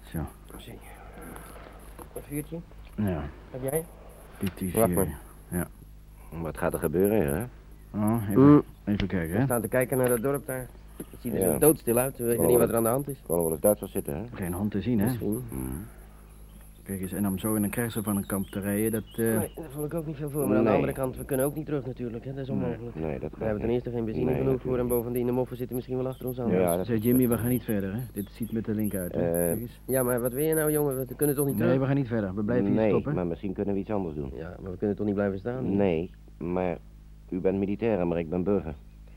Zo. Merci. Wat vuurtje? Ja. Heb jij? Pithiviers. Ja. Wat gaat er gebeuren, hè? Oh, even kijken, hè? We staan te kijken naar dat dorp daar. Het ziet er zo doodstil uit. We weten niet wat er aan de hand is. Wel eens Duitsers zitten, hè? Geen hond te zien, hè? Misschien. Kijk eens, en om zo in een krijgser van een kamp te rijden, dat... Nee, daar vond ik ook niet veel voor. Maar aan de andere kant, we kunnen ook niet terug natuurlijk, hè? Dat is onmogelijk. Nee, dat we hebben ten eerste geen benzine genoeg voor en bovendien de moffen zitten misschien wel achter ons aan. Ja, dat... Zeg Jimmy, we gaan niet verder, hè? Dit ziet met de link uit, hè? Ja, maar wat wil je nou, jongen? We kunnen toch niet terug? Nee, we gaan niet verder. We blijven hier stoppen. Maar misschien kunnen we iets anders doen. Ja, maar we kunnen toch niet blijven staan? Niet? Nee, maar u bent militair, maar ik ben burger.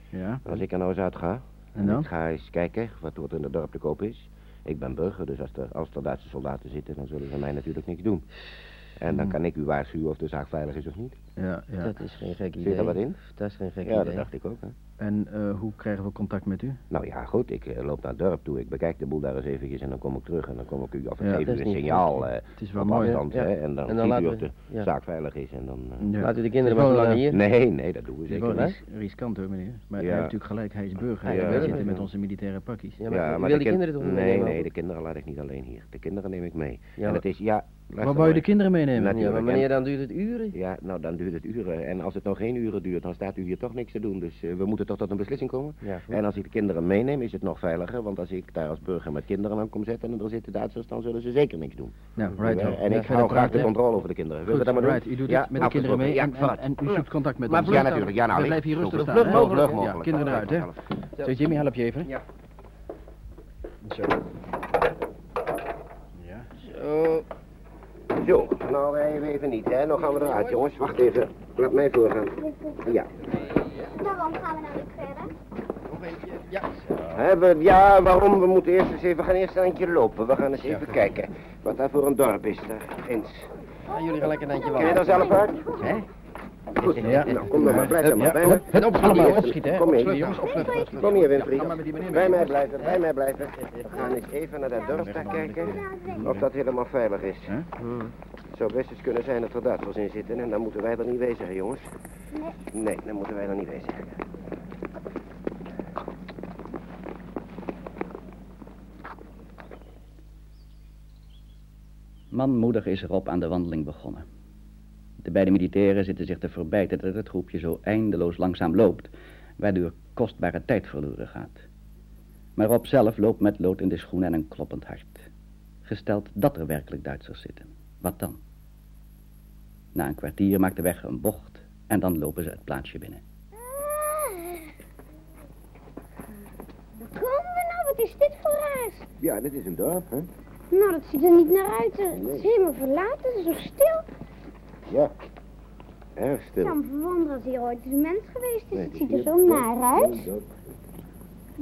Ja? Als ik er nou eens uit ga, en dan? Ik ga eens kijken wat er in het dorp te koop is. Ik ben burger, dus als er Duitse soldaten zitten, dan zullen ze mij natuurlijk niks doen. En dan kan ik u waarschuwen of de zaak veilig is of niet. Ja, ja. Dat is geen gek idee. Zit er wat in? Dat is geen gek idee. Ja, dat dacht ik ook. Hè. En hoe krijgen we contact met u? Nou ja, goed, ik loop naar het dorp toe, ik bekijk de boel daar eens eventjes en dan kom ik terug. En dan kom ik u af en geef u een signaal het is wel mooi, afstand, hè? En dan ziet u of de zaak veilig is. En dan, Laat u de kinderen maar lang hier? Nee, dat doen we zeker niet. Riskant hoor, meneer. Maar hij heeft natuurlijk gelijk, hij is burger. Wij zitten met onze militaire pakjes. Ja, maar wil de kinderen toch niet? Nee, de kinderen laat ik niet alleen hier. De kinderen neem ik mee. En het is, waar wou je de kinderen meenemen? Natuurlijk. Maar meneer, dan duurt het uren. Ja, nou dan duurt het uren. En als het nog geen uren duurt, dan staat u hier toch niks te doen. Dus we moeten toch tot een beslissing komen. Ja, en als ik de kinderen meeneem, is het nog veiliger. Want als ik daar als burger met kinderen aan kom zetten en er zitten Duitsers, dan zullen ze zeker niks doen. Nou, en ik hou graag de controle over de kinderen. Wil je dat maar doen? U doet het met de kinderen mee en u zoekt contact met ons. Ja, natuurlijk. Ja, nou, we blijven hier rustig staan. Vlug mogelijk. Kinderen eruit, hè. Zo, Jimmy, help je even. Ja. Zo. Ja. Zo. Zo, nou even niet, hè. Nou gaan we eruit, jongens. Wacht even. Laat mij voorgaan. Ja. Daarom gaan we nou weer verder. Een beetje, ja. Ja, waarom? We moeten eerst eens even gaan een eindje lopen. We gaan eens even kijken wat daar voor een dorp is, daar ginds. Ja, jullie gaan lekker een eindje wandelen. Kun je daar zelf uit? Hè? Goed, nou kom dan maar, blijf dan maar bij me. Het allemaal opschieten, hè? Kom hier, jongens, opschieten. Kom hier, Winfried. Bij mij blijven, bij mij blijven. We gaan eens even naar dat dorp daar kijken of dat helemaal veilig is. Het zou best eens kunnen zijn dat er Duitsers in zitten en dan moeten wij er niet wezen, hè, jongens. Nee, dan moeten wij er niet wezen. Manmoedig is Rob aan de wandeling begonnen. De beide militairen zitten zich te verbijten dat het groepje zo eindeloos langzaam loopt, waardoor kostbare tijd verloren gaat. Maar Rob zelf loopt met lood in de schoenen en een kloppend hart. Gesteld dat er werkelijk Duitsers zitten, wat dan? Na een kwartier maakt de weg een bocht en dan lopen ze het plaatsje binnen. Kom maar nou, wat is dit voor huis? Ja, dit is een dorp, hè? Nou, dat ziet er niet naar uit. Het is helemaal verlaten, het is zo stil. Ja, erg stil. Ik kan me verwonderen als hier ooit een mens geweest is. Het ziet er zo naar uit.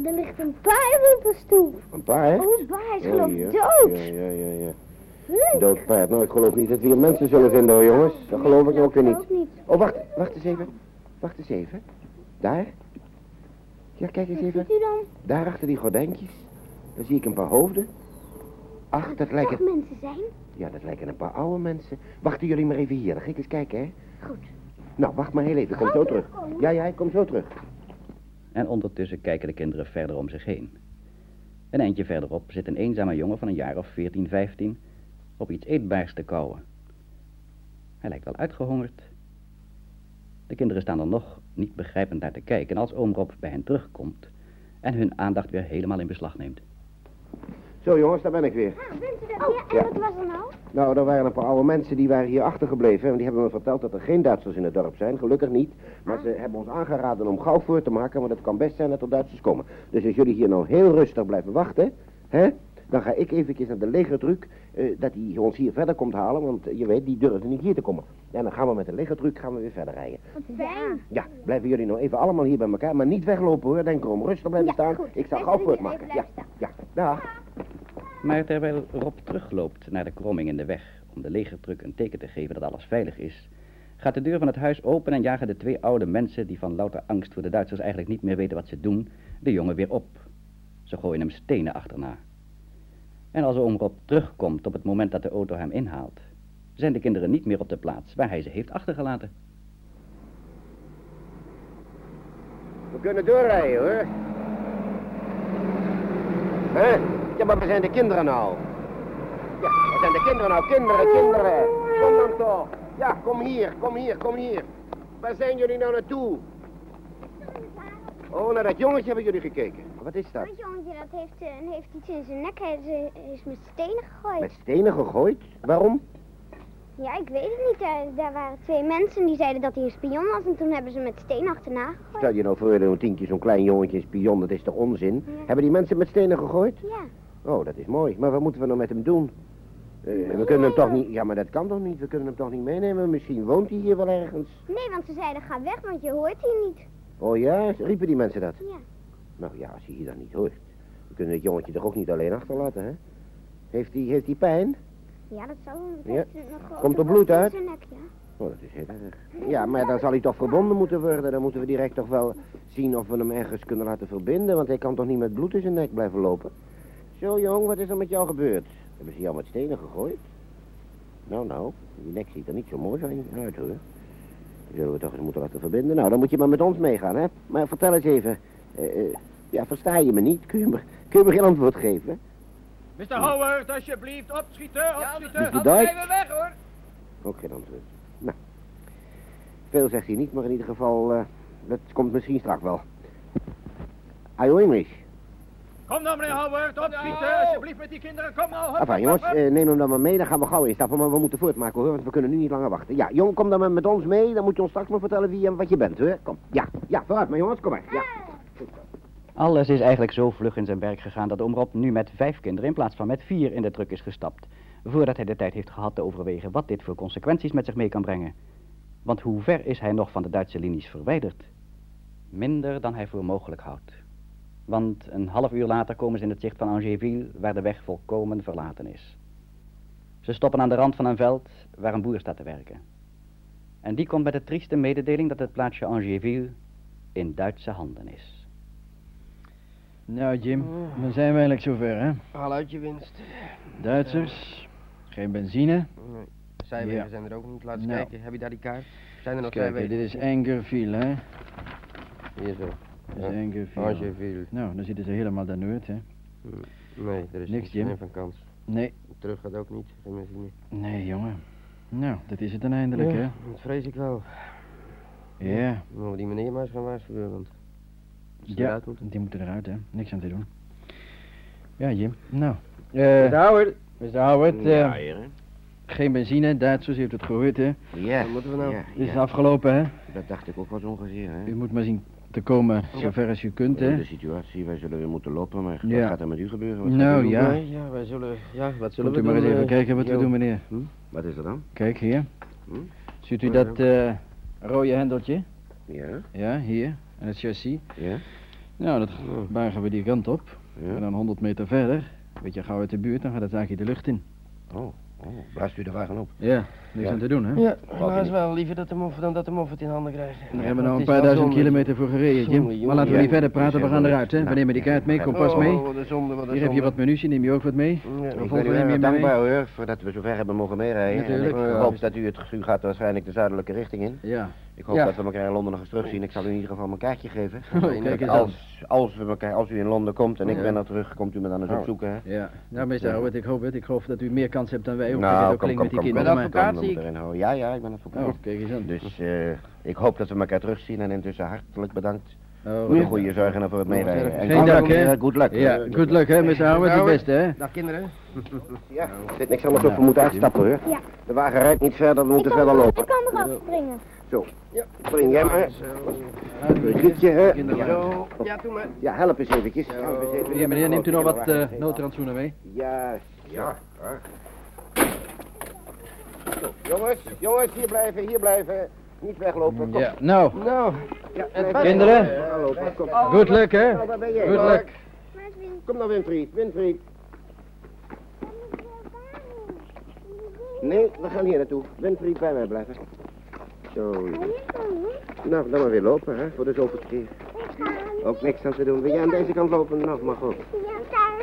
Er ligt een paard op een stoel. Een paard? Oh, een paard is geloof ik dood. Ja. Een dood paard. Nou, ik geloof niet dat we hier mensen zullen vinden hoor, jongens. Dat geloof ik ook weer niet. Oh, wacht eens even. Wacht eens even. Daar. Ja, kijk eens even. Daar achter die gordijntjes. Daar zie ik een paar hoofden. Ach, maar dat lijken... mensen zijn? Ja, dat lijken een paar oude mensen. Wachten jullie maar even hier, dan ga ik eens kijken, hè? Goed. Nou, wacht maar heel even, ik kom zo terug. Ja, ja, ik kom zo terug. En ondertussen kijken de kinderen verder om zich heen. Een eindje verderop zit een eenzame jongen van een jaar of 14, 15 op iets eetbaars te kauwen. Hij lijkt wel uitgehongerd. De kinderen staan er nog niet begrijpend naar te kijken als oom Rob bij hen terugkomt en hun aandacht weer helemaal in beslag neemt. Zo jongens, daar ben ik weer. Ah, bent u er weer? En wat was er nou? Nou, er waren een paar oude mensen die waren hier achtergebleven. En die hebben me verteld dat er geen Duitsers in het dorp zijn. Gelukkig niet. Maar ze hebben ons aangeraden om gauw voor te maken, want het kan best zijn dat er Duitsers komen. Dus als jullie hier nou heel rustig blijven wachten, hè, dan ga ik eventjes naar de legerdruk, dat hij ons hier verder komt halen, want je weet, die durfden niet hier te komen. En dan gaan we met de legerdruk weer verder rijden. Wat fijn. Ja, blijven jullie nou even allemaal hier bij elkaar, maar niet weglopen hoor. Denk erom, rustig blijven staan. Goed. Ik zal gauw voor het maken. Ja, ja, dag. Maar terwijl Rob terugloopt naar de kromming in de weg om de legertruck een teken te geven dat alles veilig is, gaat de deur van het huis open en jagen de twee oude mensen, die van louter angst voor de Duitsers eigenlijk niet meer weten wat ze doen, de jongen weer op. Ze gooien hem stenen achterna. En als oom Rob terugkomt op het moment dat de auto hem inhaalt, zijn de kinderen niet meer op de plaats waar hij ze heeft achtergelaten. We kunnen doorrijden hoor. Hè? Ja, maar we zijn de kinderen nou. Ja, we zijn de kinderen nou. Kinderen, kinderen. Kom dan toch. Ja, kom hier, kom hier, kom hier. Waar zijn jullie nou naartoe? Oh, naar dat jongetje hebben jullie gekeken. Wat is dat? Dat jongetje dat heeft iets in zijn nek. Hij is met stenen gegooid. Met stenen gegooid? Waarom? Ja, ik weet het niet. Daar waren twee mensen die zeiden dat hij een spion was en toen hebben ze met stenen achterna gegooid. Stel je nou voor Leontientje, zo'n klein jongetje een spion, dat is toch onzin? Ja. Hebben die mensen met stenen gegooid? Ja. Oh, dat is mooi. Maar wat moeten we nou met hem doen? We kunnen hem toch niet... Ja, maar dat kan toch niet? We kunnen hem toch niet meenemen? Misschien woont hij hier wel ergens. Nee, want ze zeiden ga weg, want je hoort hier niet. Oh ja? Riepen die mensen dat? Ja. Nou ja, als hij hier dan niet hoort. We kunnen het jongetje toch ook niet alleen achterlaten, hè? Heeft hij pijn? Ja, dat zal hem. Ja. Komt er bloed uit? Nek, ja. Oh, dat is heel erg. Ja, maar dan zal hij toch verbonden moeten worden. Dan moeten we direct toch wel zien of we hem ergens kunnen laten verbinden. Want hij kan toch niet met bloed in zijn nek blijven lopen? Zo jong, wat is er met jou gebeurd? Hebben ze jou met stenen gegooid? Nou, nou, die nek ziet er niet zo mooi uit hoor. Zullen we toch eens moeten laten verbinden? Nou, dan moet je maar met ons meegaan, hè? Maar vertel eens even. Ja, versta je me niet? Kun je me geen antwoord geven? Mr. Howard, alsjeblieft, opschieten, opschieten. Ja, anders zijn we weg, hoor. Ook geen antwoord. Nou, veel zegt hij niet, maar in ieder geval, dat komt misschien straks wel. Ayo English. Kom dan, meneer Howard, opschieten, alsjeblieft met die kinderen, kom nou. Enfin, jongens, neem hem dan maar mee, dan gaan we gauw instappen, maar we moeten voortmaken, hoor, want we kunnen nu niet langer wachten. Ja, jong, kom dan maar met ons mee, dan moet je ons straks maar vertellen wie en wat je bent, hoor. Kom, ja, ja, vooruit maar, jongens, kom maar, ja. Alles is eigenlijk zo vlug in zijn werk gegaan dat oom Rob nu met 5 kinderen in plaats van met 4 in de truck is gestapt, voordat hij de tijd heeft gehad te overwegen wat dit voor consequenties met zich mee kan brengen. Want hoe ver is hij nog van de Duitse linies verwijderd? Minder dan hij voor mogelijk houdt. Want een half uur later komen ze in het zicht van Angéville, waar de weg volkomen verlaten is. Ze stoppen aan de rand van een veld waar een boer staat te werken. En die komt met de trieste mededeling dat het plaatsje Angéville in Duitse handen is. Nou Jim, dan zijn we eigenlijk zover, hè? Haal uit je winst. Duitsers, geen benzine. Nee. Zijwegen zijn er ook niet, laat eens kijken. Heb je daar die kaart? Zijn er nog zijwegen? Dit is Angéville, hè? Hier zo. Dit is Angéville. Angéville. Nou, dan zitten ze helemaal daar nooit, hè? Nee, er is niks meer van kans. Nee. Terug gaat ook niet, geen benzine. Nee, jongen. Nou, dat is het dan eindelijk, hè? Dat vrees ik wel. Ja. Moeten we die meneer maar eens gaan waarschuwen, want... Ja, die moeten eruit, hè. Niks aan te doen. Ja, Jim. Nou. Mr. Howard. Mr. Howard. Ja, heren. Geen benzine, Duitsers, u heeft het gehoord, hè. Ja. Wat moeten we nou? Het is afgelopen, hè. Dat dacht ik ook wel zo ongeveer, hè. U moet maar zien te komen zover als u kunt, hè. De situatie, wij zullen weer moeten lopen, maar wat gaat er met u gebeuren? Wat nou, ja. Doen? Ja, wij zullen, ja, wat zullen we doen? Moet u maar eens even kijken wat we doen, meneer. Wat is er dan? Kijk, hier. Ziet u dat rode hendeltje? Ja. Ja, hier. En het chassis. Ja? Nou, dat buigen we die kant op. Ja. En dan 100 meter verder. Weet je, gauw uit de buurt, dan gaat het zaakje de lucht in. Oh, Oh, blaast u de wagen op? Ja, niks aan te doen, hè? Ja, maar is wel liever dat de moffert dan dat de moffert in handen krijgt. Daar hebben we nou een paar duizend kilometer voor gereden, Jim. Maar laten we niet verder praten, we gaan eruit, hè? We nemen die kaart mee, kompas mee. Hier heb je wat munitie, neem je ook wat mee. Ik ben u heel dankbaar, hoor, voordat we zover hebben mogen meerijden. Ik hoop dat u het u gaat waarschijnlijk de zuidelijke richting in. Ja. Ik hoop dat we elkaar in Londen nog eens terugzien. Ik zal u in ieder geval mijn kaartje geven. Als u in Londen komt en ik ben er terug, komt u me dan eens opzoeken, hè? Ja, nou, meester Howard, ik hoop het. Ik geloof dat u meer kans hebt dan wij. Nou, kom, ja, ik ben advocaat. Oh, kijk eens aan. Dus ik hoop dat we elkaar terugzien en intussen hartelijk bedankt. Voor de goede zorgen en voor het meerijden. En geen dank, hè? Good luck. Ja, good luck, hè, Mr. Howard, het beste, hè? Dag, kinderen. Ja, er zit niks anders op, we moeten uitstappen, hoor. Ja. De wagen rijdt niet verder, we moeten verder lopen. Ik kan eraf springen. Zo, spring jij maar. Brigitte, hè? Zo. Ja, doe maar. Ja, help eens eventjes. Ja, meneer, neemt u nog wat noodrantsoenen mee? Ja, ja. Jongens, hier blijven. Niet weglopen, kom. Ja, nou. Ja, kinderen. Goed luck, hè? Goed luck. Kom nou, Winfried. Nee, we gaan hier naartoe. Winfried, bij mij blijven. Zo. Nou, dan maar weer lopen, hè, voor de zoveelste keer. Ook niks aan te doen. Wil jij aan deze kant lopen? Nou, mag ook.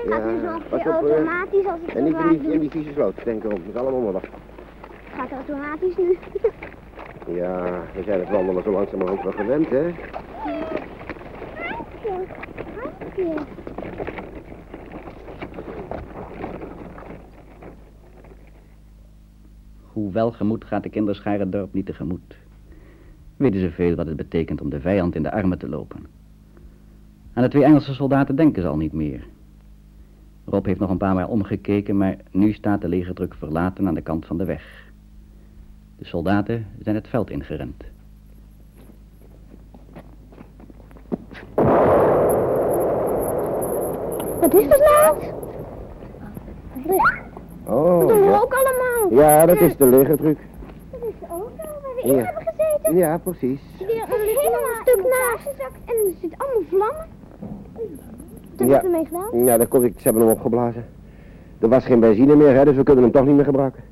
Ja, pas op, automatisch als ik. En niet in die vieze sloot, denk ik. Dat is allemaal wel. Gaat automatisch nu. Ja, we zijn het wandelen zo langzamerhand wel gewend, hè? Hoe welgemoed gaat de kinderschare het dorp niet tegemoet. Weten ze veel wat het betekent om de vijand in de armen te lopen. Aan de twee Engelse soldaten denken ze al niet meer. Rob heeft nog een paar maal omgekeken, maar nu staat de legerdruk verlaten aan de kant van de weg. De soldaten zijn het veld ingerend. Wat is dat nou? Oh, dat doen we ook allemaal. Ja, dat is de legerdruk. Dat is de auto waar we in hebben gezeten. Ja, precies. Er is helemaal een stuk naast en er zitten allemaal vlammen. Wat hebben we ermee gedaan? Ja, dat kon ik. Ze hebben hem opgeblazen. Er was geen benzine meer, hè, dus we kunnen hem toch niet meer gebruiken.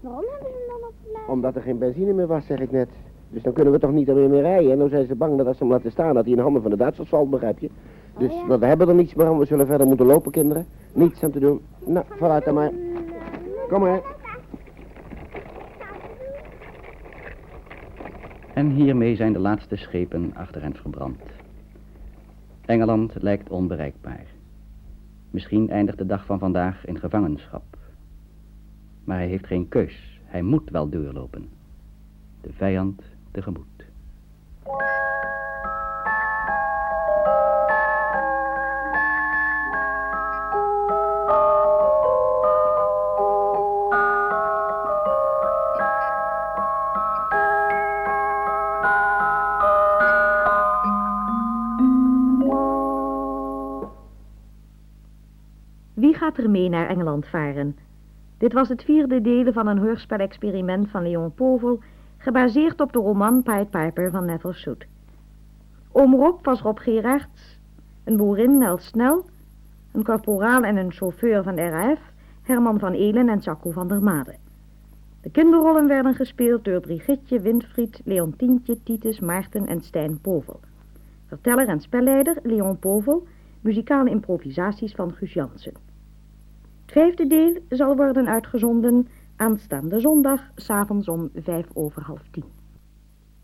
Waarom hebben ze hem dan opgeblazen? Omdat er geen benzine meer was, zeg ik net. Dus dan kunnen we toch niet er meer rijden. En dan zijn ze bang dat als ze hem laten staan, dat hij in handen van de Duitsers valt, begrijp je? Dus we hebben er niets meer aan. We zullen verder moeten lopen, kinderen. Niets aan te doen. Nou, vooruit dan maar. Kom maar. En hiermee zijn de laatste schepen achter hen verbrand. Engeland lijkt onbereikbaar. Misschien eindigt de dag van vandaag in gevangenschap. Maar hij heeft geen keus. Hij moet wel doorlopen. De vijand tegemoet. Wie gaat er mee naar Engeland varen? Dit was het vierde deel van een hoorspelexperiment van Leon Povel, gebaseerd op de roman Pied Piper van Neversoot. Oom Rob was Rob Gerards, een boerin Nels Snel, een korporaal en een chauffeur van de RAF, Herman van Elen en Jacco van der Made. De kinderrollen werden gespeeld door Brigitje, Winfried, Leontientje, Titus, Maarten en Stijn Povel. Verteller en spelleider Leon Povel, muzikale improvisaties van Guus Janssen. Het vijfde deel zal worden uitgezonden aanstaande zondag, 's avonds om 21:55.